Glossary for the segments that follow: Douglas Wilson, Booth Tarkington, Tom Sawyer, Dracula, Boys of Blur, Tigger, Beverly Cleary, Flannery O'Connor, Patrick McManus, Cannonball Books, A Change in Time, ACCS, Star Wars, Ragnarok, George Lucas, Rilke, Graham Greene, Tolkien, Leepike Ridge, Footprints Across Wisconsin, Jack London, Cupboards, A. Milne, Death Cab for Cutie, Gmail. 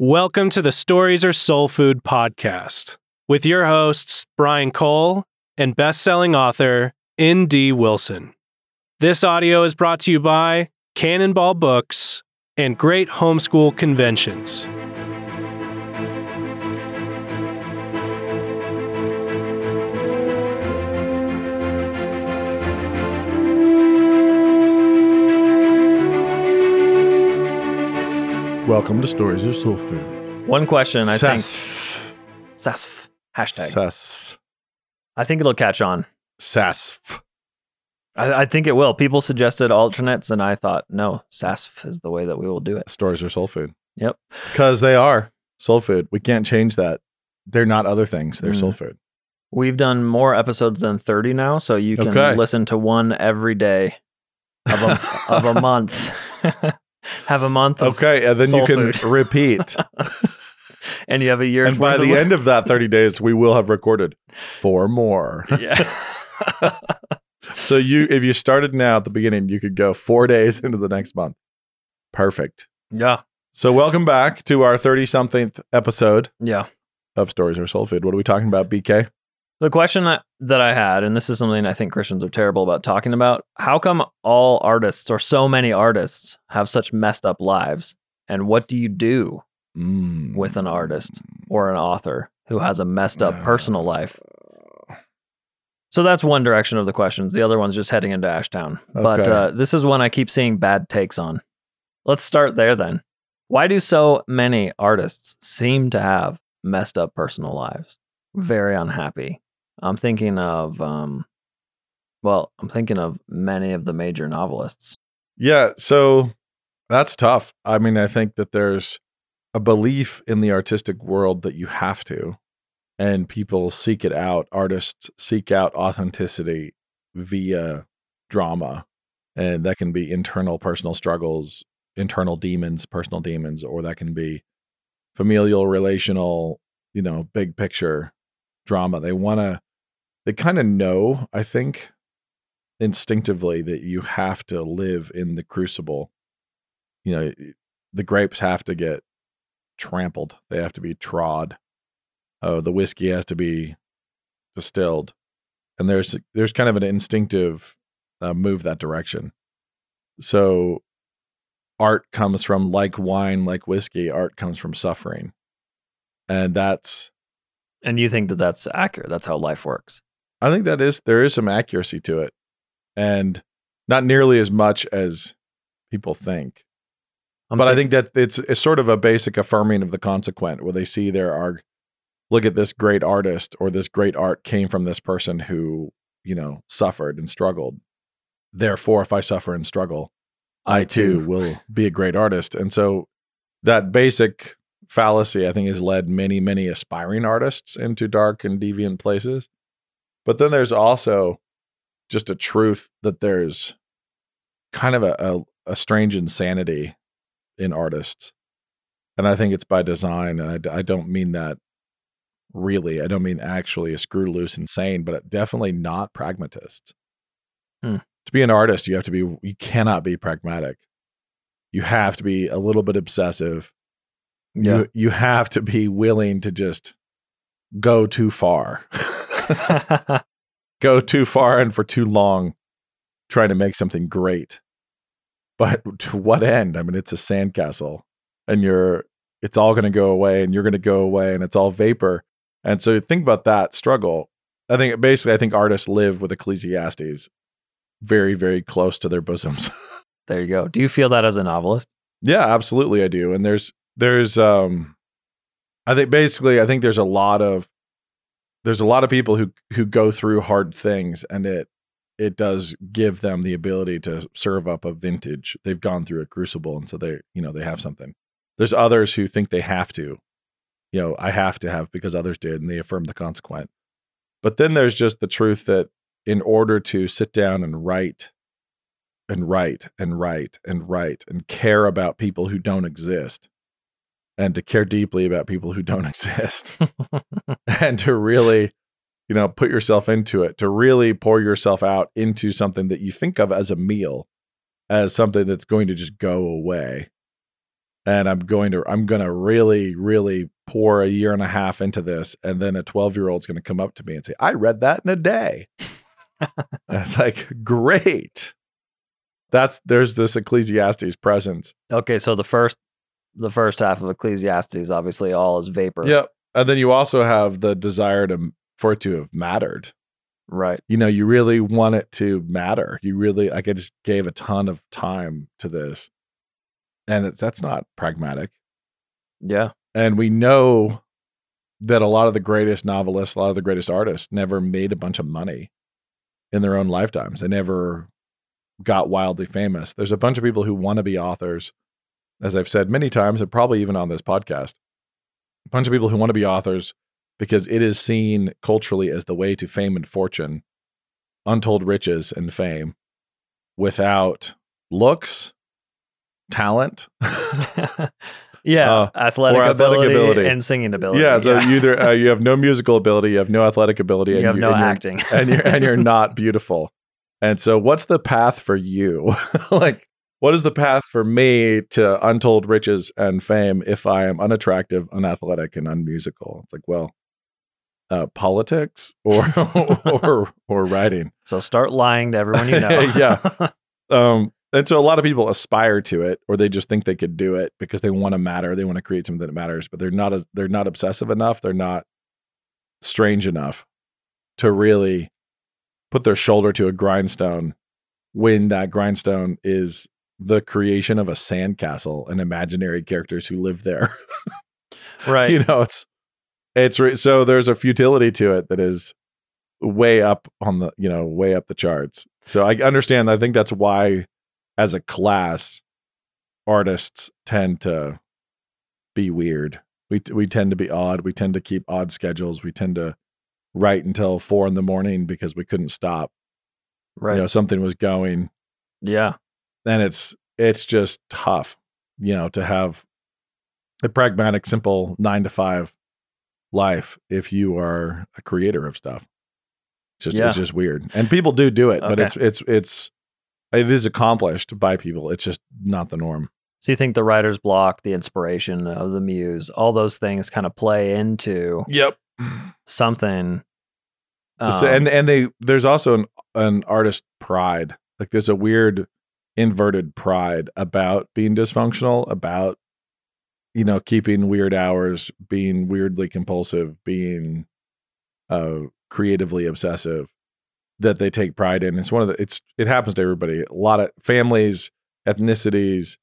Welcome to the Stories Are Soul Food podcast with your hosts, Brian Cole and best-selling author, N.D. Wilson. This audio is brought to you by Cannonball Books and Great Homeschool Conventions. Welcome to Stories of Soul Food. One question, I think. Sasf. Hashtag. Sasf. I think it'll catch on. Sasf. I think it will. People suggested alternates, and I thought, no, Sasf is the way that we will do it. Stories are soul food. Yep. Because they are soul food. We can't change that. They're not other things. They're soul food. We've done more episodes than 30 now, so you can listen to one every day of a month. Have a month of okay, and then you can repeat. And you have a year. And by the end of that 30 days, we will have recorded 4 more. Yeah. So if you started now at the beginning, you could go 4 days into the next month. Perfect. Yeah. So welcome back to our 30-somethingth episode of Stories Are Soul Food. What are we talking about, BK? The question that I had, and this is something I think Christians are terrible about talking about, how come all artists or so many artists have such messed up lives? And what do you do with an artist or an author who has a messed up personal life? So that's one direction of the questions. The other one's just heading into Ashtown. Okay. But this is one I keep seeing bad takes on. Let's start there then. Why do so many artists seem to have messed up personal lives? Very unhappy. I'm thinking of, I'm thinking of many of the major novelists. Yeah, so that's tough. I mean, I think that there's a belief in the artistic world that you have to, and people seek it out. Artists seek out authenticity via drama, and that can be internal personal struggles, internal demons, personal demons, or that can be familial, relational, big picture drama. They kind of know, I think, instinctively that you have to live in the crucible. The grapes have to get trampled. They have to be trod. The whiskey has to be distilled. And there's kind of an instinctive move that direction. So art comes from, like wine, like whiskey, art comes from suffering. And you think that that's accurate? That's how life works? I think there is some accuracy to it, and not nearly as much as people think. I think that it's sort of a basic affirming of the consequent, where they see look at this great artist, or this great art came from this person who, suffered and struggled. Therefore, if I suffer and struggle, I too will be a great artist. And so that basic fallacy, I think, has led many, many aspiring artists into dark and deviant places. But then there's also just a truth that there's kind of a strange insanity in artists. And I think it's by design. And I don't mean that really. I don't mean actually a screw loose insane, but definitely not pragmatist. To be an artist, you cannot be pragmatic. You have to be a little bit obsessive. Yeah. You have to be willing to just go too far. Go too far and for too long trying to make something great. But to what end? I mean, it's a sandcastle, and it's all going to go away, and you're going to go away, and it's all vapor. And so think about that struggle. I think artists live with Ecclesiastes very, very close to their bosoms. There you go. Do you feel that as a novelist? Yeah, absolutely I do. And I think there's a lot of people who go through hard things, and it does give them the ability to serve up a vintage. They've gone through a crucible, and so they have something. There's others who think they have to, I have to have because others did, and they affirm the consequent. But then there's just the truth that in order to sit down and write and write and write and write and care about people who don't exist, and to care deeply about people who don't exist, and to really, put yourself into it, to really pour yourself out into something that you think of as a meal, as something that's going to just go away. and I'm going to really, really pour a year and a half into this. And then a 12-year-old's going to come up to me and say, I read that in a day. It's like, great. There's this Ecclesiastes presence. Okay. So the first half of Ecclesiastes, obviously all is vapor. Yep. And then you also have the desire for it to have mattered. Right. You know, you really want it to matter. You really, like, I just gave a ton of time to this. And that's not pragmatic. Yeah. And we know that a lot of the greatest novelists, a lot of the greatest artists never made a bunch of money in their own lifetimes. They never got wildly famous. There's a bunch of people who want to be authors, as I've said many times, and probably even on this podcast, a bunch of people who want to be authors because it is seen culturally as the way to fame and fortune, untold riches and fame, without looks, talent, athletic ability, and singing ability. Yeah, so either you have no musical ability, you have no athletic ability, and you have no acting, and you're not beautiful. And so, what's the path for you? Like, what is the path for me to untold riches and fame if I am unattractive, unathletic, and unmusical? It's like, well, politics or writing. So start lying to everyone you know. Yeah. And so a lot of people aspire to it, or they just think they could do it because they want to matter. They want to create something that matters, but they're not obsessive enough. They're not strange enough to really put their shoulder to a grindstone when that grindstone is the creation of a sandcastle and imaginary characters who live there. Right. You know, so there's a futility to it that is way up the charts. So I understand. I think that's why, as a class, artists tend to be weird. We tend to be odd. We tend to keep odd schedules. We tend to write until 4 a.m. because we couldn't stop. Right. You know, something was going. Yeah. And it's just tough, you know, to have a pragmatic, simple 9-to-5 life if you are a creator of stuff. It's just weird. And people do it, okay, but it is accomplished by people. It's just not the norm. So you think the writer's block, the inspiration of the muse, all those things kind of play into something. There's also an artist pride. Like, there's a weird inverted pride about being dysfunctional, about, you know, keeping weird hours, being weirdly compulsive, being creatively obsessive, that they take pride in. It's one of the, it happens to everybody. A lot of families, ethnicities,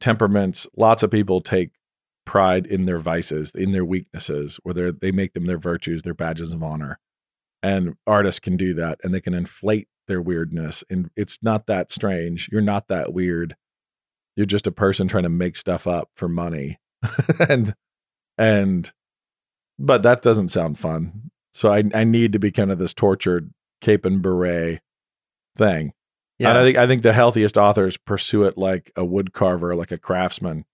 temperaments, lots of people take pride in their vices, in their weaknesses, where they make them their virtues, their badges of honor. And artists can do that, and they can inflate their weirdness. And it's not that strange. You're not that weird. You're just a person trying to make stuff up for money. But that doesn't sound fun. So I need to be kind of this tortured cape and beret thing. Yeah. And I think the healthiest authors pursue it like a wood carver, like a craftsman.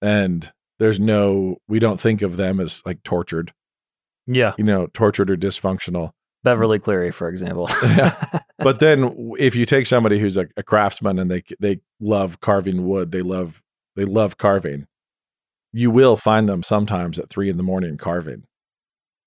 And we don't think of them as like tortured. Yeah. You know, tortured or dysfunctional. Beverly Cleary, for example. Yeah. But then if you take somebody who's a craftsman and they love carving wood, they love carving, you will find them sometimes at 3 a.m. carving.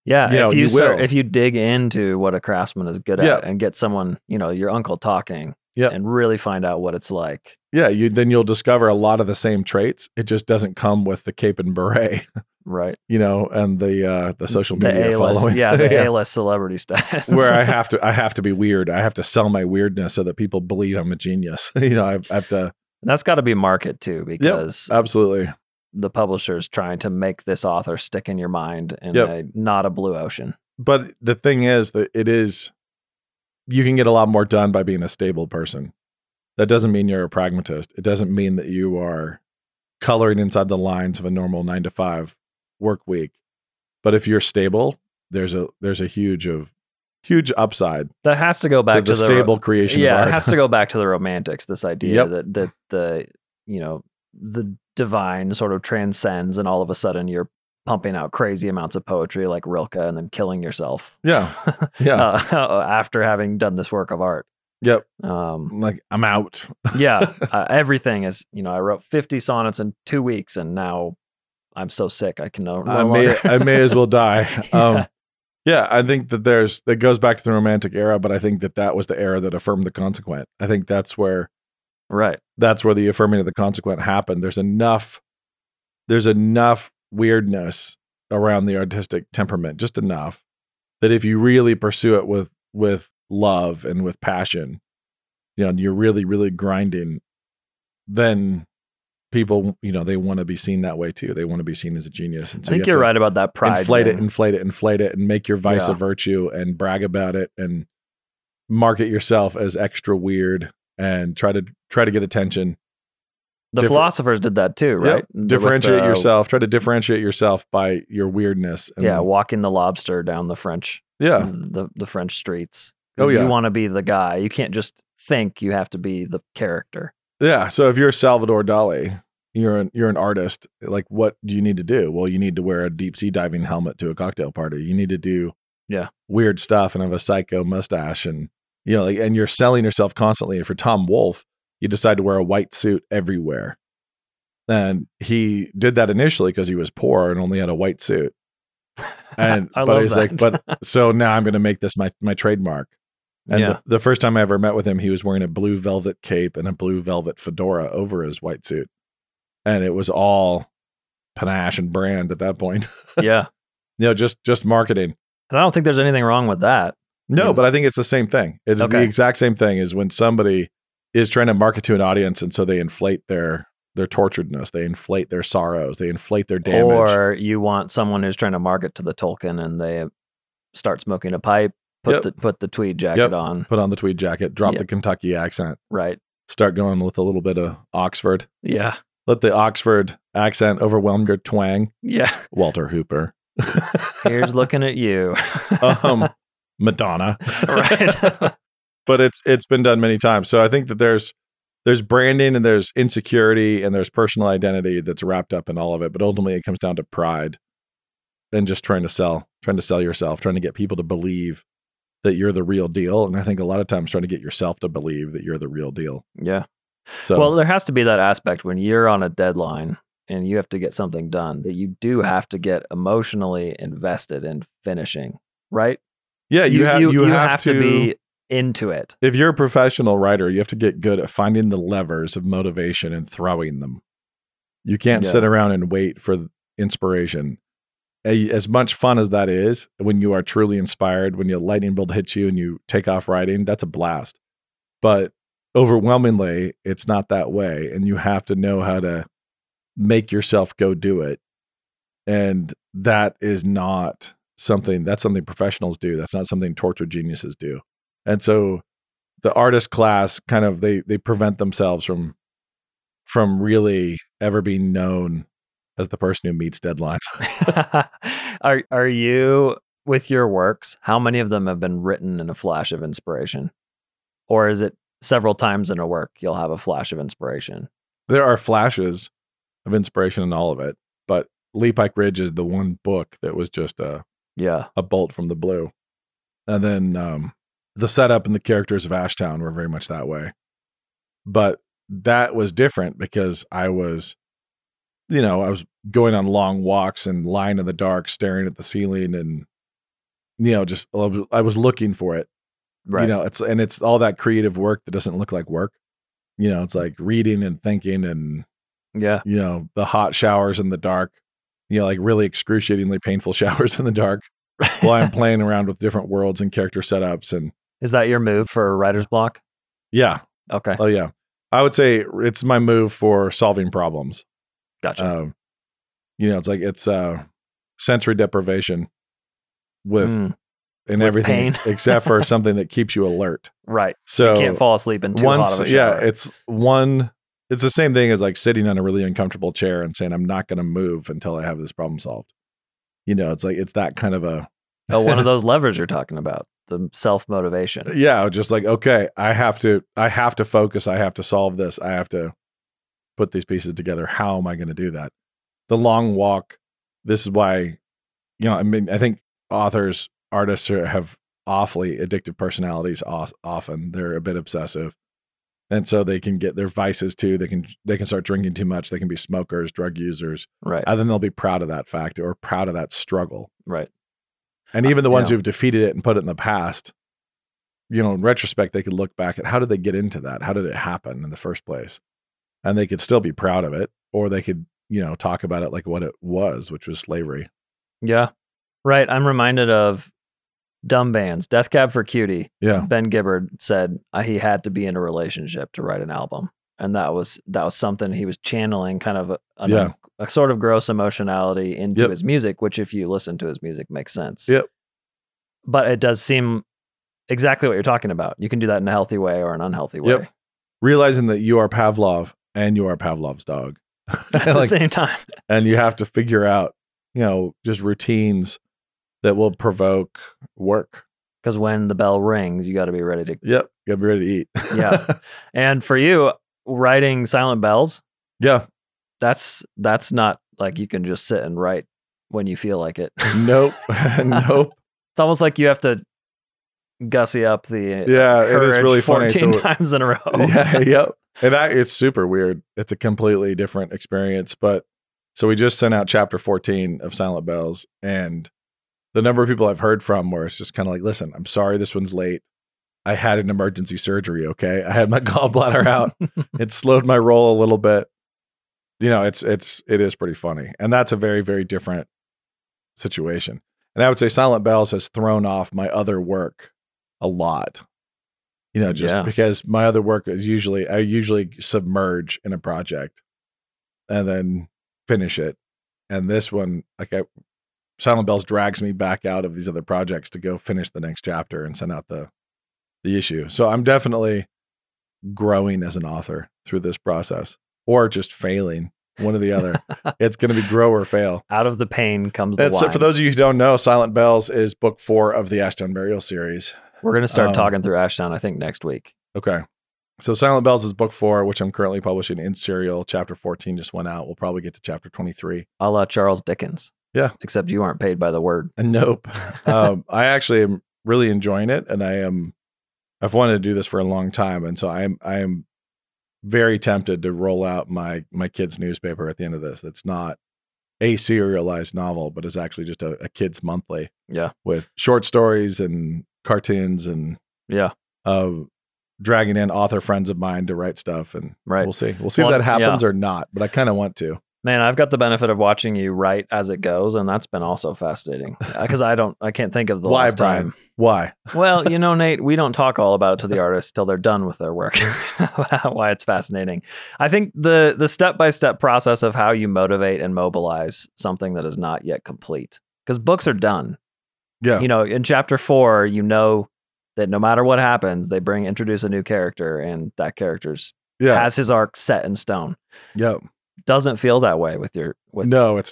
Yeah, you know, if you dig into what a craftsman is good at and get someone, you know, your uncle talking and really find out what it's like. Yeah, you'll discover a lot of the same traits. It just doesn't come with the cape and beret. Right. You know, and the social media A-list, following. Yeah, the A-list celebrity status. Where I have to be weird. I have to sell my weirdness so that people believe I'm a genius. You know, I have to. That's got to be market too, because absolutely. The publisher's trying to make this author stick in your mind in not a blue ocean. But the thing is that you can get a lot more done by being a stable person. That doesn't mean you're a pragmatist. It doesn't mean that you are coloring inside the lines of a normal 9-to-5 work week. But if you're stable, there's a huge upside. That has to go back to the stable creation. Yeah, of art. It has to go back to the Romantics. This idea that the, you know, the divine sort of transcends, and all of a sudden you're pumping out crazy amounts of poetry like Rilke and then killing yourself after having done this work of art. Yep. Like, I'm out. Yeah. Everything is, you know, I wrote 50 sonnets in 2 weeks and now I'm so sick I can no longer. I may as well die. Yeah, I think that it goes back to the Romantic era, but I think that was the era that affirmed the consequent. I think that's where, right? That's where the affirming of the consequent happened. There's enough weirdness around the artistic temperament, just enough that if you really pursue it with love and with passion, you know, you're really, really grinding, then people, you know, they want to be seen that way too. They want to be seen as a genius. And so I think you're right about that pride. Inflate it, and make your vice a virtue and brag about it and market yourself as extra weird and try to get attention. The philosophers did that too, right? Yep. Try to differentiate yourself by your weirdness. And walking the lobster down the French, the French streets. Oh yeah, you want to be the guy. You can't just think. You have to be the character. Yeah, so if you're Salvador Dali, you're an artist. Like, what do you need to do? Well, you need to wear a deep sea diving helmet to a cocktail party. You need to do weird stuff and have a psycho mustache, and you know, like, and you're selling yourself constantly. And for Tom Wolfe, you decide to wear a white suit everywhere, and he did that initially because he was poor and only had a white suit. And so now I'm going to make this my trademark. And the first time I ever met with him, he was wearing a blue velvet cape and a blue velvet fedora over his white suit. And it was all panache and brand at that point. Yeah. You know, just marketing. And I don't think there's anything wrong with that. No, but I think it's the same thing. It's the exact same thing as when somebody is trying to market to an audience, and so they inflate their torturedness, they inflate their sorrows, they inflate their damage. Or you want someone who's trying to market to the Tolkien and they start smoking a pipe. Put the tweed jacket on. Put on the tweed jacket. Drop the Kentucky accent. Right. Start going with a little bit of Oxford. Yeah. Let the Oxford accent overwhelm your twang. Yeah. Walter Hooper. Here's looking at you. Madonna. Right. But it's been done many times. So I think that there's branding and there's insecurity and there's personal identity that's wrapped up in all of it. But ultimately, it comes down to pride and just trying to sell yourself, trying to get people to believe that you're the real deal. And I think a lot of times trying to get yourself to believe that you're the real deal. Yeah. So, well, there has to be that aspect when you're on a deadline and you have to get something done that you do have to get emotionally invested in finishing, right? Yeah. You have to be into it. If you're a professional writer, you have to get good at finding the levers of motivation and throwing them. You can't sit around and wait for inspiration. As much fun as that is, when you are truly inspired, when your lightning bolt hits you and you take off writing, that's a blast. But overwhelmingly, it's not that way. And you have to know how to make yourself go do it. And that is not something, that's something professionals do. That's not something tortured geniuses do. And so the artist class kind of, they prevent themselves from really ever being known as the person who meets deadlines. Are you, with your works, how many of them have been written in a flash of inspiration? Or is it several times in a work you'll have a flash of inspiration? There are flashes of inspiration in all of it, but Leepike Ridge is the one book that was just a bolt from the blue. And then the setup and the characters of Ashtown were very much that way. But that was different because I was going on long walks and lying in the dark, staring at the ceiling, and just I was looking for it. Right. It's all that creative work that doesn't look like work. It's like reading and thinking, and the hot showers in the dark. Like really excruciatingly painful showers in the dark, while I'm playing around with different worlds and character setups. And is that your move for writer's block? Yeah. Okay. Oh yeah, I would say it's my move for solving problems. Gotcha. It's sensory deprivation with everything except for something that keeps you alert. Right. So you can't fall asleep in too hot of a shower. Yeah, it's the same thing as like sitting on a really uncomfortable chair and saying, I'm not going to move until I have this problem solved. It's that kind of a... one of those levers you're talking about, the self-motivation. Yeah. Just like, okay, I have to focus. I have to solve this. I have to put these pieces together. How am I going to do that? The long walk. This is why, I think authors, artists have awfully addictive personalities often. They're a bit obsessive. And so they can get their vices too. They can start drinking too much. They can be smokers, drug users. Right. And then they'll be proud of that fact or proud of that struggle. Right. And even the ones who've defeated it and put it in the past, you know, in retrospect, they could look back at how did they get into that? How did it happen in the first place? And they could still be proud of it, or they could, you know, talk about it like what it was, which was slavery. Yeah. Right. I'm reminded of dumb bands. Death Cab for Cutie. Yeah. Ben Gibbard said he had to be in a relationship to write an album. And that was something he was channeling, kind of a sort of gross emotionality into his music, which if you listen to his music makes sense. Yep. But it does seem exactly what you're talking about. You can do that in a healthy way or an unhealthy way. Yep. Realizing that you are Pavlov and you are Pavlov's dog at the same time. And you have to figure out, you know, just routines that will provoke work. Because when the bell rings, you got to be ready to... Yep, you got to be ready to eat. Yeah. And for you, writing Silent Bells... Yeah. That's not like you can just sit and write when you feel like it. Nope. It's almost like you have to gussy up the... Yeah, it is really funny. 14 times in a row. Yeah, yep. And it's super weird. It's a completely different experience. But so we just sent out chapter 14 of Silent Bells, and the number of people I've heard from where it's just kind of like, listen, I'm sorry this one's late. I had an emergency surgery, okay? I had my gallbladder out. It slowed my roll a little bit. You know, it is pretty funny. And that's a very, very different situation. And I would say Silent Bells has thrown off my other work a lot. You know, just because my other work is I usually submerge in a project and then finish it. And this one, like Silent Bells drags me back out of these other projects to go finish the next chapter and send out the issue. So I'm definitely growing as an author through this process, or just failing, one or the other. It's going to be grow or fail. Out of the pain comes the wine. So for those of you who don't know, Silent Bells is book 4 of the Ashtown Burial series. We're going to start talking through Ashtown, I think, next week. Okay. So Silent Bells is book 4, which I'm currently publishing in serial. Chapter 14 just went out. We'll probably get to chapter 23. A la Charles Dickens. Yeah. Except you aren't paid by the word. Nope. I actually am really enjoying it, and I've wanted to do this for a long time, and so I am very tempted to roll out my kid's newspaper at the end of this. It's not a serialized novel, but it's actually just a kid's monthly. Yeah. With short stories and cartoons and dragging in author friends of mine to write stuff, and we'll see if that happens or not, but I kind of want to. Man, I've got the benefit of watching you write as it goes, and that's been also fascinating because I can't think of the last time. Why, Brian? Well, you know, Nate, we don't talk all about it to the artists till they're done with their work. Why it's fascinating. I think the step-by-step process of how you motivate and mobilize something that is not yet complete, because books are done. Yeah. You know, in chapter 4, you know that no matter what happens, they introduce a new character, and that character's has his arc set in stone. Yep. Doesn't feel that way it's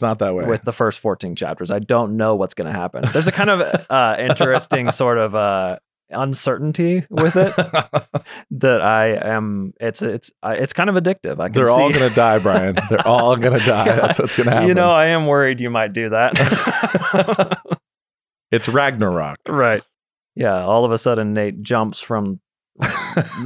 not that way with the first 14 chapters. I don't know what's going to happen. There's a kind of interesting sort of uncertainty with it that I am. It's kind of addictive. I can They're all going to die, Brian. They're all going to die. That's what's going to happen. You know, I am worried you might do that. It's Ragnarok, right? Yeah. All of a sudden, Nate jumps from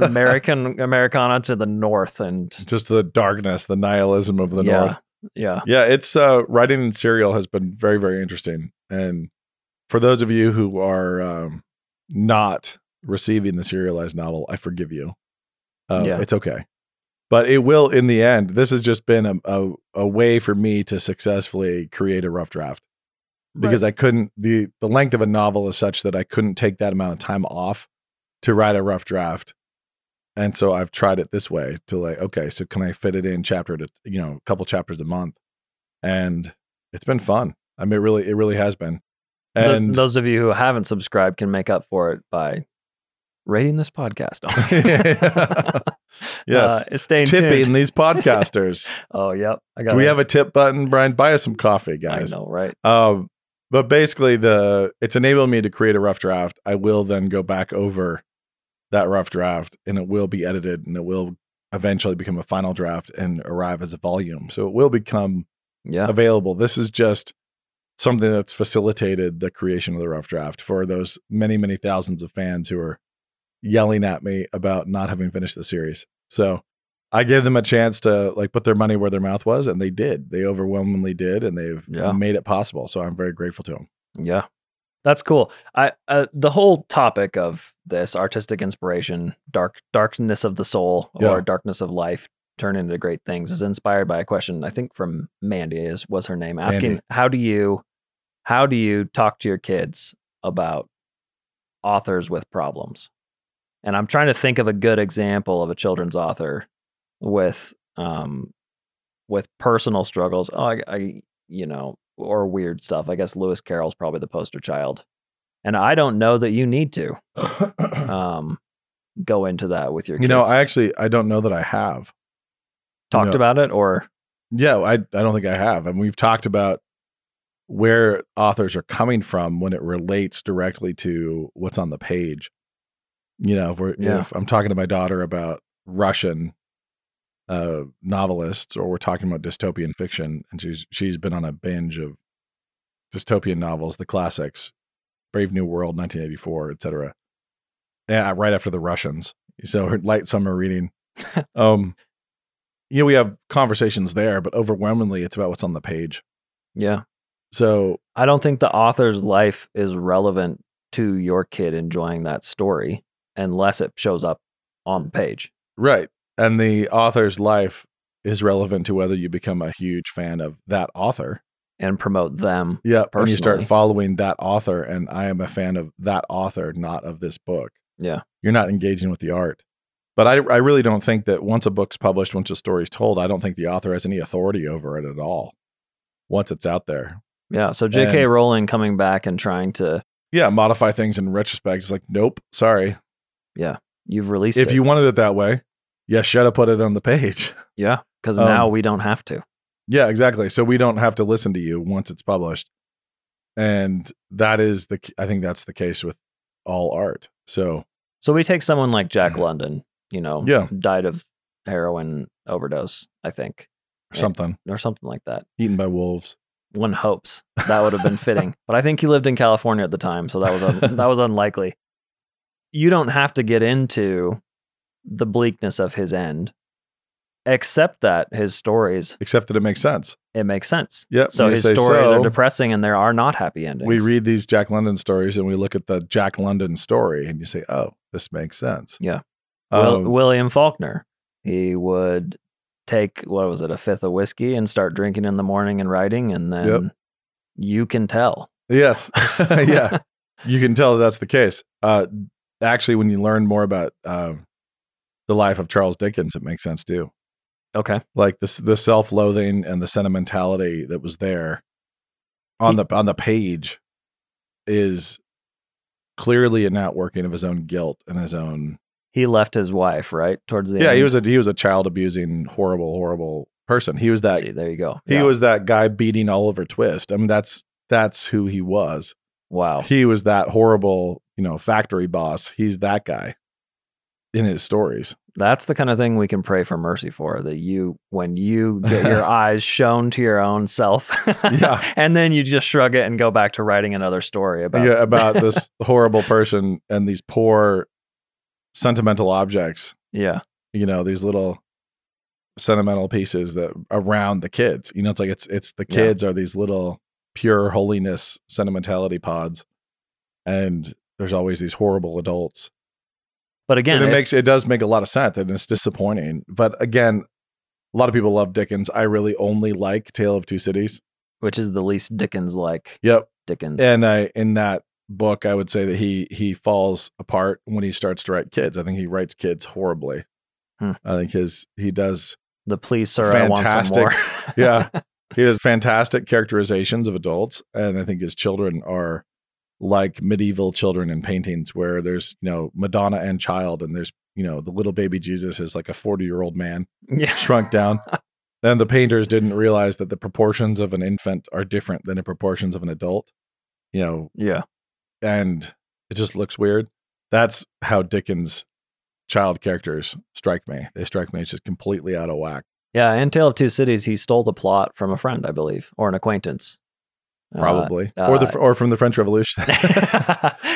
Americana to the north, and just the darkness, the nihilism of the north. Yeah. It's writing in serial has been very, very interesting. And for those of you who are not receiving the serialized novel, I forgive you. It's okay, but it will in the end. This has just been a way for me to successfully create a rough draft, because I couldn't. The length of a novel is such that I couldn't take that amount of time off to write a rough draft. And so I've tried it this way to like, okay, so can I fit it in a couple chapters a month? And it's been fun. I mean, it really has been. And those of you who haven't subscribed can make up for it by rating this podcast. Yes. Tipping these podcasters. Oh, yep. Do we have a tip button, Brian? Buy us some coffee, guys. I know, right? But basically, it's enabled me to create a rough draft. I will then go back over that rough draft, and it will be edited, and it will eventually become a final draft and arrive as a volume. So it will become available. This is just something that's facilitated the creation of the rough draft for those many, many thousands of fans who are yelling at me about not having finished the series. So I gave them a chance to like put their money where their mouth was, and they did. They overwhelmingly did, and they've made it possible. So I'm very grateful to them. Yeah. That's cool. I the whole topic of this artistic inspiration, darkness of the soul or darkness of life turn into great things is inspired by a question, I think from Mandy was her name, asking Mandy, how do you talk to your kids about authors with problems? And I'm trying to think of a good example of a children's author with personal struggles. Oh, or weird stuff. I guess Lewis Carroll's probably the poster child. And I don't know that you need to go into that with your kids. You know, I don't know that I have talked about it or. Yeah, I don't think I have. And we've talked about where authors are coming from when it relates directly to what's on the page. You know, if I'm talking to my daughter about Russian novelists, or we're talking about dystopian fiction, and she's been on a binge of dystopian novels, the classics, Brave New World, 1984, etc. Yeah, right after the Russians. So her light summer reading. We have conversations there, but overwhelmingly it's about what's on the page. Yeah. So I don't think the author's life is relevant to your kid enjoying that story unless it shows up on the page. Right. And the author's life is relevant to whether you become a huge fan of that author and promote them. Yeah. Personally. And you start following that author, and I am a fan of that author, not of this book. Yeah. You're not engaging with the art. But I really don't think that once a book's published, once a story's told, I don't think the author has any authority over it at all once it's out there. Yeah. So J.K. Rowling coming back and trying to modify things in retrospect is like, nope, sorry. Yeah. You've released it. If you wanted it that way. Yeah, should have put it on the page. Yeah, because now we don't have to. Yeah, exactly. So we don't have to listen to you once it's published. And that is I think that's the case with all art. So we take someone like Jack London, died of heroin overdose, I think. Or something like that. Eaten by wolves. One hopes. That would have been fitting. But I think he lived in California at the time, so that was unlikely. You don't have to get into the bleakness of his end, except that it makes sense. It makes sense. Yeah. So his stories are depressing, and there are not happy endings. We read these Jack London stories and we look at the Jack London story and you say, oh, this makes sense. Yeah. William Faulkner, he would take, a fifth of whiskey and start drinking in the morning and writing. And then you can tell. Yes. Yeah. You can tell that's the case. Actually, when you learn more about, the life of Charles Dickens, it makes sense too. Okay. Like the self-loathing and the sentimentality that was there on the page is clearly an outworking of his own guilt and his own. He left his wife, right? Towards the end. Yeah, he was a child abusing, horrible, horrible person. He was that. See, there you go. He was that guy beating Oliver Twist. I mean, that's who he was. Wow. He was that horrible, factory boss. He's that guy. In his stories. That's the kind of thing we can pray for mercy for, that when you get your eyes shown to your own self and then you just shrug it and go back to writing another story about this horrible person and these poor sentimental objects. Yeah. These little sentimental pieces that around the kids, it's like it's the kids are these little pure holiness sentimentality pods. And there's always these horrible adults. But again, it does make a lot of sense, and it's disappointing. But again, a lot of people love Dickens. I really only like Tale of Two Cities, which is the least Dickens-like. Yep, Dickens. And in that book, I would say that he falls apart when he starts to write kids. I think he writes kids horribly. I think he does the police, sir. Fantastic, I want some more. He does fantastic characterizations of adults, and I think his children are like medieval children in paintings where there's, Madonna and child, and there's, the little baby Jesus is like a 40-year-old man shrunk down. And the painters didn't realize that the proportions of an infant are different than the proportions of an adult, and it just looks weird. That's how Dickens' child characters strike me. They strike me as just completely out of whack. Yeah. And Tale of Two Cities, he stole the plot from a friend, I believe, or an acquaintance. Probably. Or from the French Revolution.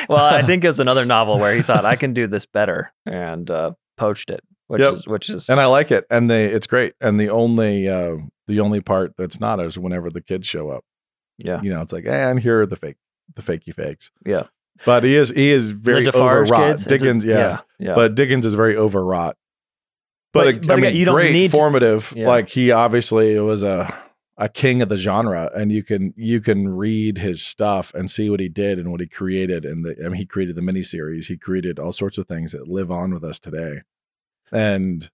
Well, I think it's another novel where he thought, I can do this better, and poached it, which is and I like it, and it's great. And the only part that's not is whenever the kids show up. Yeah. You know, it's like, and here are the fakey fakes. Yeah. But he is very overwrought. Dickens, yeah. But Dickens is very overwrought. But formative. Yeah. Like, he obviously was a king of the genre, and you can read his stuff and see what he did and what he created. And he created the miniseries. He created all sorts of things that live on with us today. And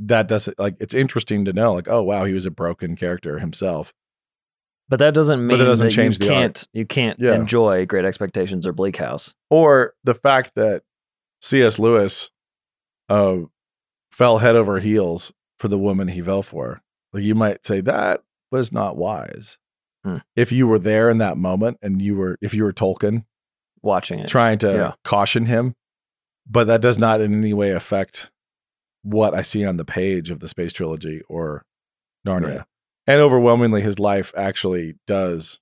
that doesn't, like, it's interesting to know, like, oh wow, he was a broken character himself. But that doesn't mean that you can't enjoy Great Expectations or Bleak House. Or the fact that C.S. Lewis fell head over heels for the woman he fell for. Like, you might say that was not wise. Hmm. If you were there in that moment and if you were Tolkien watching it, trying to caution him, but that does not in any way affect what I see on the page of the Space Trilogy or Narnia. Right. And overwhelmingly, his life actually does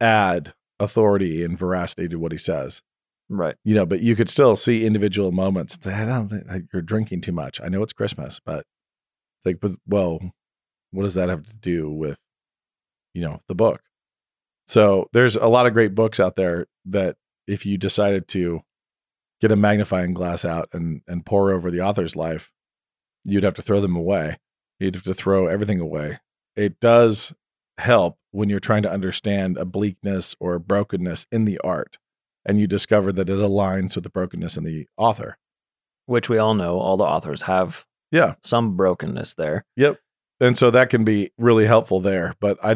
add authority and veracity to what he says. Right. You know, but you could still see individual moments. It's like, I don't think, like, you're drinking too much. I know it's Christmas, but like, what does that have to do with, you know, the book? So there's a lot of great books out there that if you decided to get a magnifying glass out and pour over the author's life, you'd have to throw them away. You'd have to throw everything away. It does help when you're trying to understand a bleakness or a brokenness in the art, and you discover that it aligns with the brokenness in the author. Which we all know, all the authors have some brokenness there. Yep. And so that can be really helpful there. But I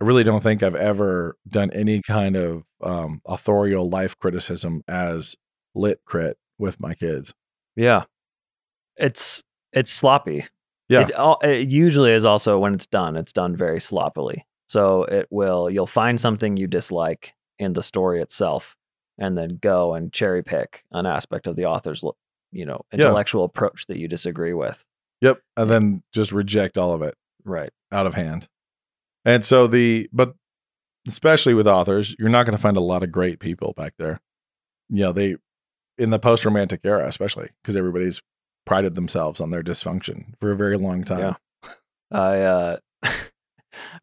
really don't think I've ever done any kind of authorial life criticism as lit crit with my kids. Yeah. It's sloppy. Yeah. It usually is also, when it's done very sloppily. So you'll find something you dislike in the story itself and then go and cherry pick an aspect of the author's, you know, intellectual approach that you disagree with. Yep. And then just reject all of it. Right. Out of hand. And so but especially with authors, you're not going to find a lot of great people back there. You know, in the post-romantic era, especially, because everybody's prided themselves on their dysfunction for a very long time. Yeah. I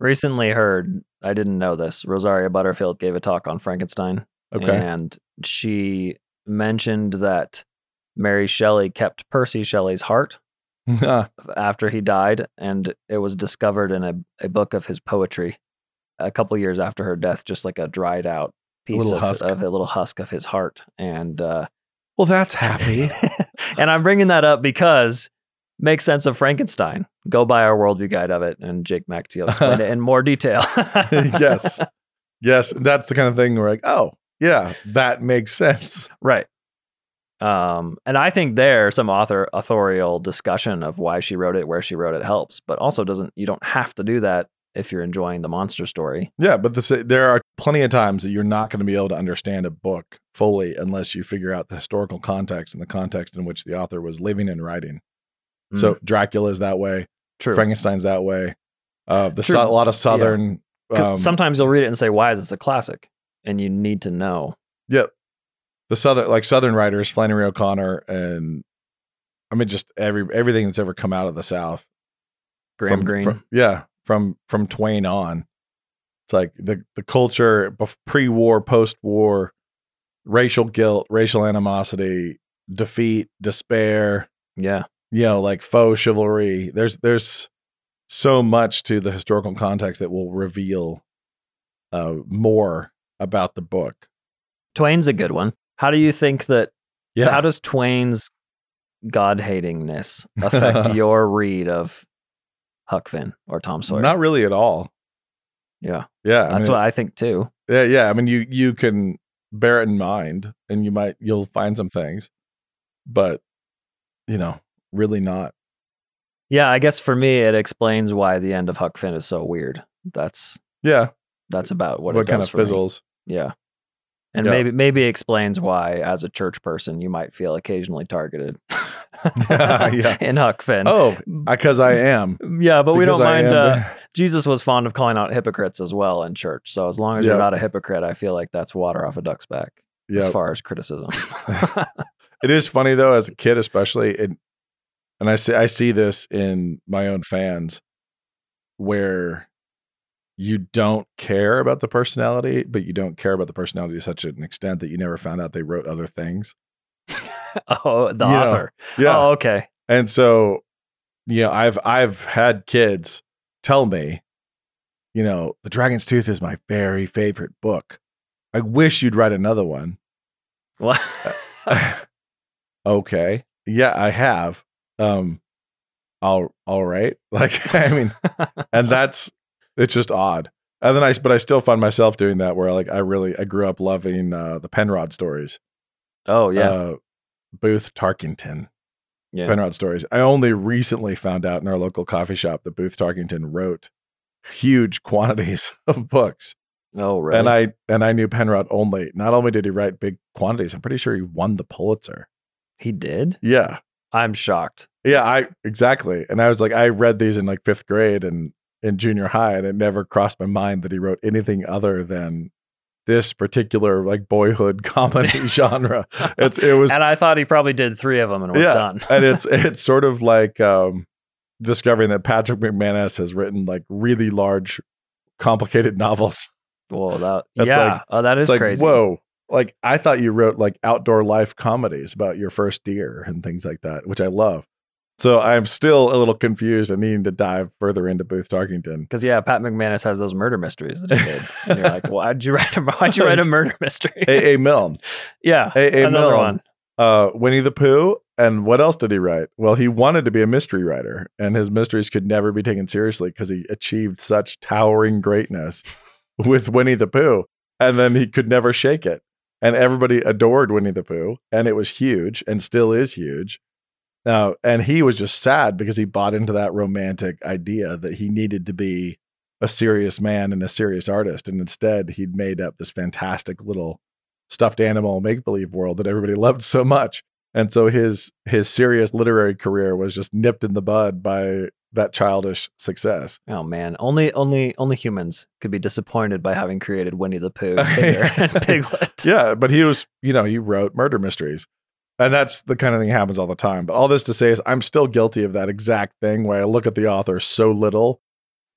recently heard, I didn't know this, Rosaria Butterfield gave a talk on Frankenstein. Okay. And she mentioned that Mary Shelley kept Percy Shelley's heart after he died, and it was discovered in a book of his poetry a couple years after her death, just like a dried out piece of a little husk of his heart. And well, that's happy. And I'm bringing that up because Make Sense of Frankenstein. Go buy our worldview guide of it, and Jake McTeal explained it in more detail. Yes. That's the kind of thing we're like, oh, yeah, that makes sense. Right. And I think some authorial discussion of why she wrote it, where she wrote it helps, but also you don't have to do that if you're enjoying the monster story. Yeah, but there are plenty of times that you're not going to be able to understand a book fully unless you figure out the historical context and the context in which the author was living and writing. Mm. So Dracula is that way. True. Frankenstein's that way. A lot of Southern... Yeah. Sometimes you'll read it and say, why is this a classic? And you need to know. Yep. The Southern writers, Flannery O'Connor, and I mean, just everything that's ever come out of the South. Graham Greene. From Twain on. It's like the culture, pre-war, post-war, racial guilt, racial animosity, defeat, despair. Yeah. You know, like faux chivalry. There's so much to the historical context that will reveal more about the book. Twain's a good one. How do you think that, how does Twain's God-hatingness affect your read of Huck Finn or Tom Sawyer? Not really at all. Yeah. Yeah. That's what I think too. Yeah. Yeah. I mean, you can bear it in mind, and you'll find some things, but you know, really not. Yeah. I guess for me, it explains why the end of Huck Finn is so weird. That's about what it kind of fizzles. Me. Yeah. And maybe explains why, as a church person, you might feel occasionally targeted in Huck Finn. Oh, because I am. Yeah, but we don't mind Jesus was fond of calling out hypocrites as well in church. So as long as you're not a hypocrite, I feel like that's water off a duck's back as far as criticism. It is funny though, as a kid especially, and I see this in my own fans, where you don't care about the personality, but you don't care about the personality to such an extent that you never found out they wrote other things. Author. Yeah. Oh, okay. And so, you know, I've had kids tell me, you know, The Dragon's Tooth is my very favorite book. I wish you'd write another one. What? Okay. Yeah, I have. All right. Like, I mean, and that's, it's just odd. And then but I still find myself doing that where I grew up loving the Penrod stories. Oh yeah. Booth Tarkington. Yeah. Penrod stories. I only recently found out in our local coffee shop that Booth Tarkington wrote huge quantities of books. Oh, right. And I knew Penrod only. Not only did he write big quantities, I'm pretty sure he won the Pulitzer. He did? Yeah. I'm shocked. Yeah, exactly. And I was like, I read these in like fifth grade and in junior high, and it never crossed my mind that he wrote anything other than this particular like boyhood comedy genre. It was, and I thought he probably did three of them and was done. And it's sort of like discovering that Patrick McManus has written like really large, complicated novels. Whoa, that is like, crazy. Whoa. Like, I thought you wrote like outdoor life comedies about your first deer and things like that, which I love. So I'm still a little confused and needing to dive further into Booth Tarkington. Because Pat McManus has those murder mysteries that he did. And you're like, why'd you write a murder mystery? A. Milne. Yeah. A. Milne. One. Winnie the Pooh. And what else did he write? Well, he wanted to be a mystery writer, and his mysteries could never be taken seriously because he achieved such towering greatness with Winnie the Pooh. And then he could never shake it. And everybody adored Winnie the Pooh, and it was huge and still is huge. And he was just sad because he bought into that romantic idea that he needed to be a serious man and a serious artist. And instead, he'd made up this fantastic little stuffed animal make-believe world that everybody loved so much. And so his serious literary career was just nipped in the bud by that childish success. Oh man, only humans could be disappointed by having created Winnie the Pooh, Tigger, and Piglet. Yeah, but he was, you know, he wrote murder mysteries. And that's the kind of thing that happens all the time. But all this to say is I'm still guilty of that exact thing where I look at the author so little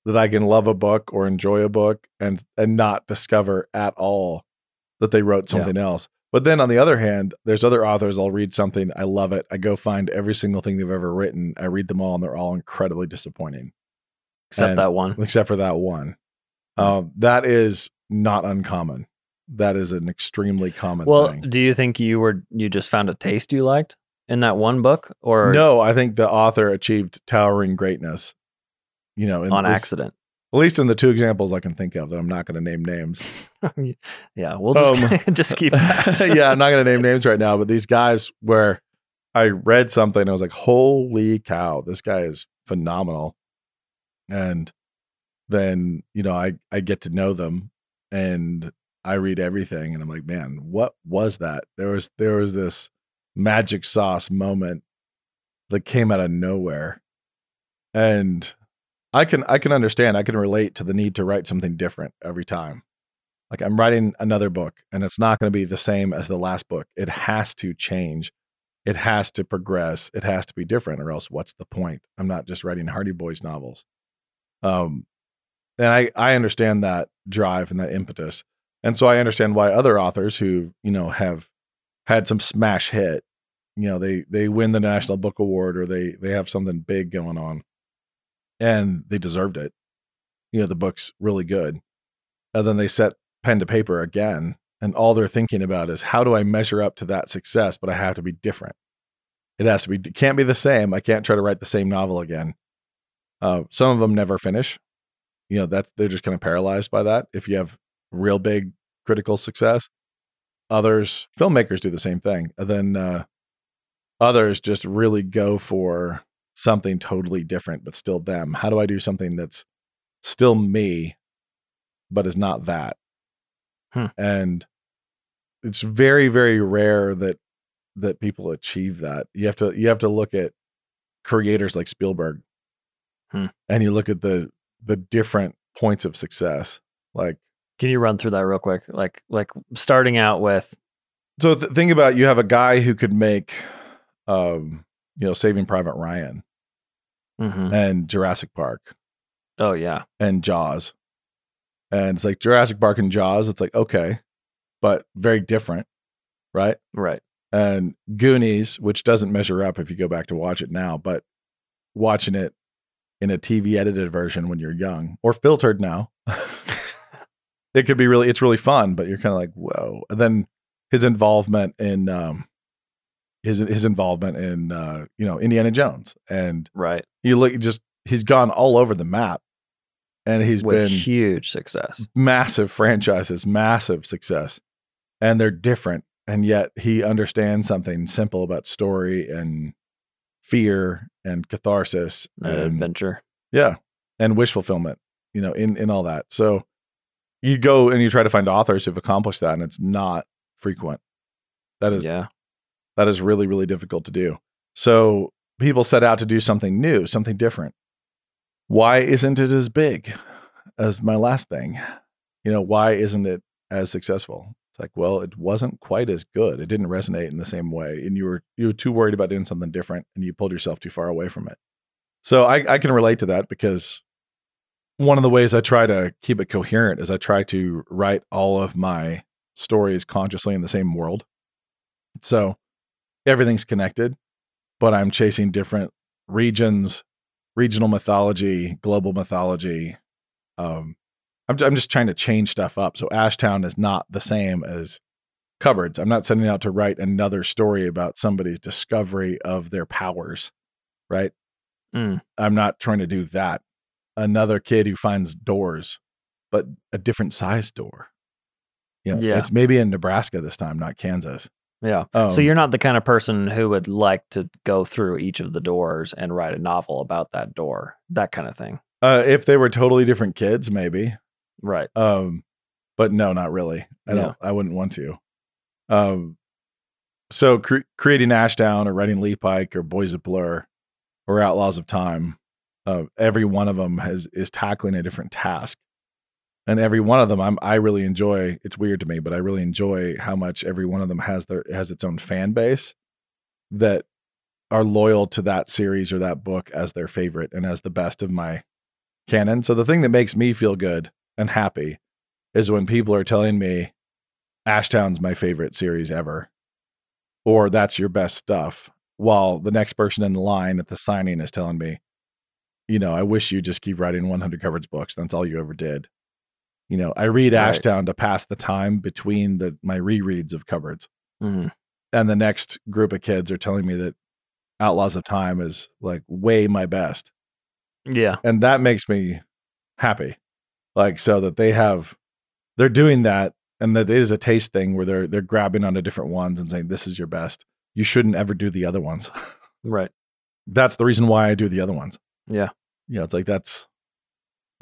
that I can love a book or enjoy a book and not discover at all that they wrote something else. But then on the other hand, there's other authors. I'll read something. I love it. I go find every single thing they've ever written. I read them all, and they're all incredibly disappointing. Except for that one. That is not uncommon. That is an extremely common thing. Well, do you think you just found a taste you liked in that one book? Or no, I think the author achieved towering greatness, you know, on accident. At least in the two examples I can think of that I'm not going to name names. Yeah, we'll just, just keep that. Yeah, I'm not going to name names right now, but these guys where I read something and I was like, holy cow, this guy is phenomenal. And then, you know, I get to know them and I read everything and I'm like, man, what was that? There was this magic sauce moment that came out of nowhere. And I can understand, I can relate to the need to write something different every time. Like I'm writing another book and it's not going to be the same as the last book. It has to change. It has to progress. It has to be different or else what's the point? I'm not just writing Hardy Boys novels. And I understand that drive and that impetus. And so I understand why other authors who, you know, have had some smash hit, you know, they win the National Book Award or they have something big going on and they deserved it. You know, the book's really good. And then they set pen to paper again. And all they're thinking about is how do I measure up to that success? But I have to be different. It can't be the same. I can't try to write the same novel again. Some of them never finish. You know, they're just kind of paralyzed by that. If you have real big critical success. Others, filmmakers do the same thing. And then others just really go for something totally different, but still them. How do I do something that's still me, but is not that? And it's very, very rare that people achieve that. You have to look at creators like Spielberg and you look at the the different points of success. Like, can you run through that real quick? Like starting out with. So think about, you have a guy who could make, Saving Private Ryan, mm-hmm. and Jurassic Park. Oh yeah. And Jaws. And it's like Jurassic Park and Jaws. It's like, okay, but very different. Right. Right. And Goonies, which doesn't measure up if you go back to watch it now, but watching it in a TV edited version when you're young or filtered now, it could be really, it's really fun, but you're kind of like, whoa. And then his involvement in, Indiana Jones, and right. You look, he's gone all over the map, and he's been huge success, massive franchises, massive success, and they're different. And yet he understands something simple about story and fear and catharsis and adventure. Yeah. And wish fulfillment, in all that. So you go and you try to find authors who've accomplished that, and it's not frequent. That is really, really difficult to do. So people set out to do something new, something different. Why isn't it as big as my last thing? Why isn't it as successful? It's like, well, it wasn't quite as good. It didn't resonate in the same way. And you were too worried about doing something different, and you pulled yourself too far away from it. So I can relate to that, because one of the ways I try to keep it coherent is I try to write all of my stories consciously in the same world. So everything's connected, but I'm chasing different regions, regional mythology, global mythology, I'm just trying to change stuff up. So Ashtown is not the same as Cupboards. I'm not setting out to write another story about somebody's discovery of their powers, right? Mm. I'm not trying to do that. Another kid who finds doors, but a different size door. Yeah. It's maybe in Nebraska this time, not Kansas. Yeah. So you're not the kind of person who would like to go through each of the doors and write a novel about that door, that kind of thing. If they were totally different kids, maybe. Right. But no, not really. I wouldn't want to. So creating Ashdown or writing Leepike or Boys of Blur or Outlaws of Time, every one of them is tackling a different task. And every one of them, I really enjoy. It's weird to me, but I really enjoy how much every one of them has its own fan base that are loyal to that series or that book as their favorite and as the best of my canon. So the thing that makes me feel good and happy is when people are telling me Ashtown's my favorite series ever, or that's your best stuff, while the next person in line at the signing is telling me, I wish you just keep writing 100 Cupboards books. That's all you ever did. I read Ashtown to pass the time between my rereads of Cupboards. Mm-hmm. And the next group of kids are telling me that Outlaws of Time is like way my best. Yeah. And that makes me happy. Like, so that they're doing that, and that it is a taste thing where they're grabbing onto different ones and saying, this is your best. You shouldn't ever do the other ones. Right. That's the reason why I do the other ones. Yeah. It's like, it's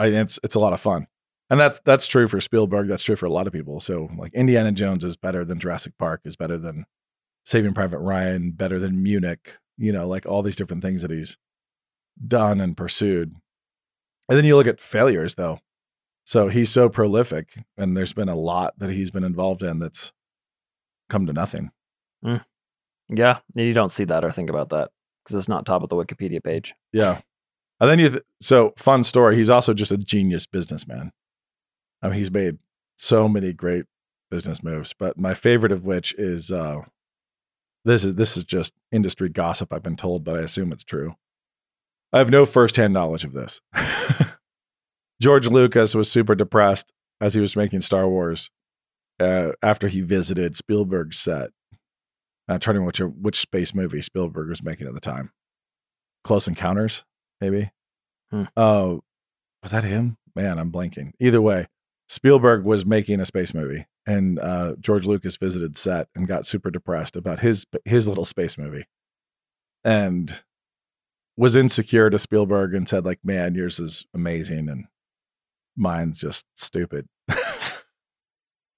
a lot of fun. And that's true for Spielberg. That's true for a lot of people. So like Indiana Jones is better than Jurassic Park, is better than Saving Private Ryan, better than Munich, like all these different things that he's done and pursued. And then you look at failures though. So he's so prolific, and there's been a lot that he's been involved in that's come to nothing. Mm. Yeah. You don't see that or think about that because it's not top of the Wikipedia page. Yeah. And then so fun story. He's also just a genius businessman. He's made so many great business moves, but my favorite of which is, this is just industry gossip I've been told, but I assume it's true. I have no firsthand knowledge of this. George Lucas was super depressed as he was making Star Wars after he visited Spielberg's set. I'm trying to remember which space movie Spielberg was making at the time. Close Encounters, maybe? Was that him? Man, I'm blanking. Either way, Spielberg was making a space movie, and George Lucas visited set and got super depressed about his little space movie, and was insecure to Spielberg and said, like, man, yours is amazing and mine's just stupid.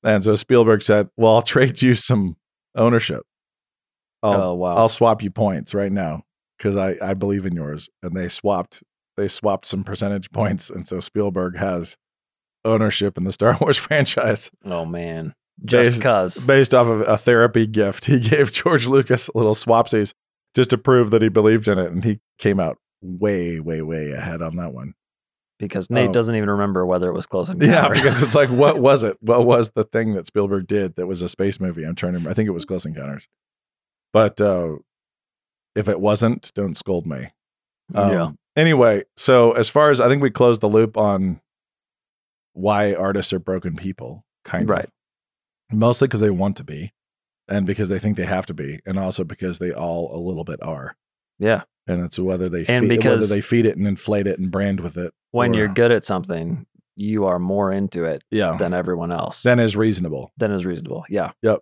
And so Spielberg said, well, I'll trade you some ownership. I'll swap you points right now because I believe in yours. And they swapped they swapped some percentage points, and so Spielberg has ownership in the Star Wars franchise. Oh man, just because based off of a therapy gift he gave George Lucas, little swapsies, just to prove that he believed in it, and he came out way ahead on that one. Because Nate doesn't even remember whether it was Close Encounters. Yeah, because it's like, what was it? What was the thing that Spielberg did that was a space movie? I'm trying to remember. I think it was Close Encounters. But if it wasn't, don't scold me. Yeah. Anyway, so as far as, I think we closed the loop on why artists are broken people, kind of. Right. Mostly because they want to be, and because they think they have to be, and also because they all a little bit are. Yeah. And it's whether they feed it and inflate it and brand with it. When you're good at something, you are more into it than everyone else. Than is reasonable. Yeah. Yep.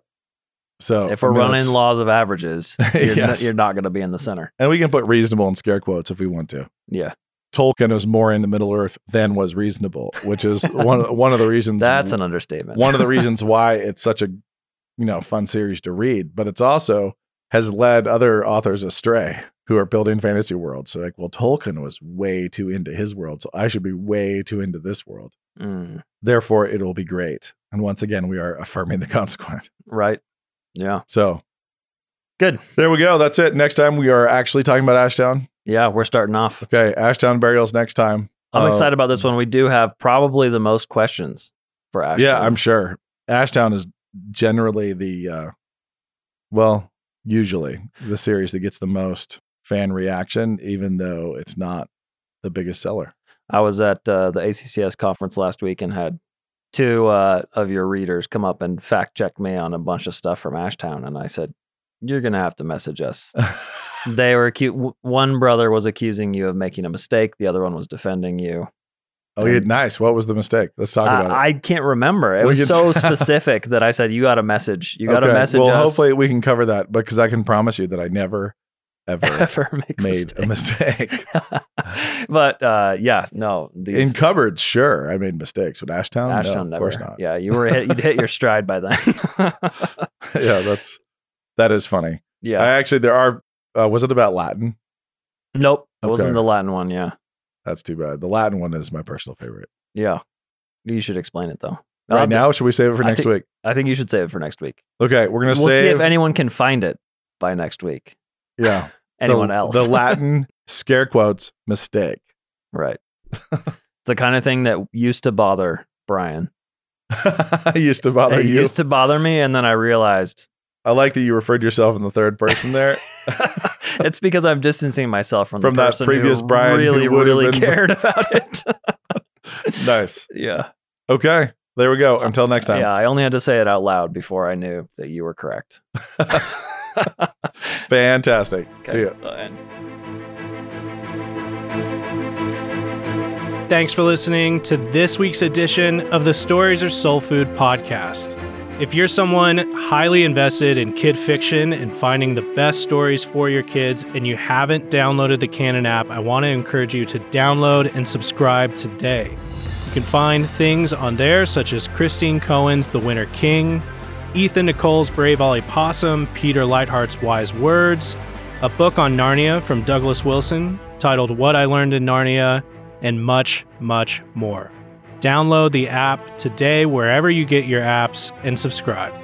So if we're running laws of averages, you're not going to be in the center. And we can put reasonable in scare quotes if we want to. Yeah. Tolkien was more into Middle Earth than was reasonable, which is one of the reasons. That's an understatement. One of the reasons why it's such a fun series to read, but it's also has led other authors astray who are building fantasy worlds. So like, well, Tolkien was way too into his world, so I should be way too into this world. Mm. Therefore, it'll be great. And once again, we are affirming the consequent. Right. Yeah. So. Good. There we go. That's it. Next time, we are actually talking about Ashtown. Yeah, we're starting off. Okay. Ashtown burials next time. I'm excited about this one. We do have probably the most questions for Ashtown. Yeah, I'm sure. Ashtown is generally usually the series that gets the most fan reaction, even though it's not the biggest seller. I was at the ACCS conference last week and had two of your readers come up and fact check me on a bunch of stuff from Ashtown, and I said, you're gonna have to message us. They were one brother was accusing you of making a mistake, the other one was defending you. Oh, yeah, nice. What was the mistake? Let's talk about it. I can't remember. It was so specific that I said, you got a message. You got a message us. Well, hopefully we can cover that, because I can promise you that I never, ever made a mistake. But in Cupboards, sure, I made mistakes. But Ashtown, no, never. Of course not. Yeah, you'd hit your stride by then. Yeah, that is funny. Yeah. Was it about Latin? Nope. It wasn't the Latin one, yeah. That's too bad. The Latin one is my personal favorite. Yeah. You should explain it, though. Right now, should we save it for next week? I think you should save it for next week. Okay, we'll see if anyone can find it by next week. Yeah. anyone else. The Latin, scare quotes, mistake. Right. The kind of thing that used to bother Brian. Used to bother you. It used to bother me, and then I realized. I like that you referred to yourself in the third person there. It's because I'm distancing myself from the person that previous who Brian really, who really cared about it. Nice. Yeah. Okay. There we go. Until next time. Yeah. I only had to say it out loud before I knew that you were correct. Fantastic. Okay. See you. Thanks for listening to this week's edition of the Stories Are Soul Food podcast. If you're someone highly invested in kid fiction and finding the best stories for your kids, and you haven't downloaded the Canon app, I want to encourage you to download and subscribe today. You can find things on there such as Christine Cohen's The Winter King, Ethan Nicole's Brave Ollie Possum, Peter Lighthart's Wise Words, a book on Narnia from Douglas Wilson titled What I Learned in Narnia, and much, much more. Download the app today wherever you get your apps and subscribe.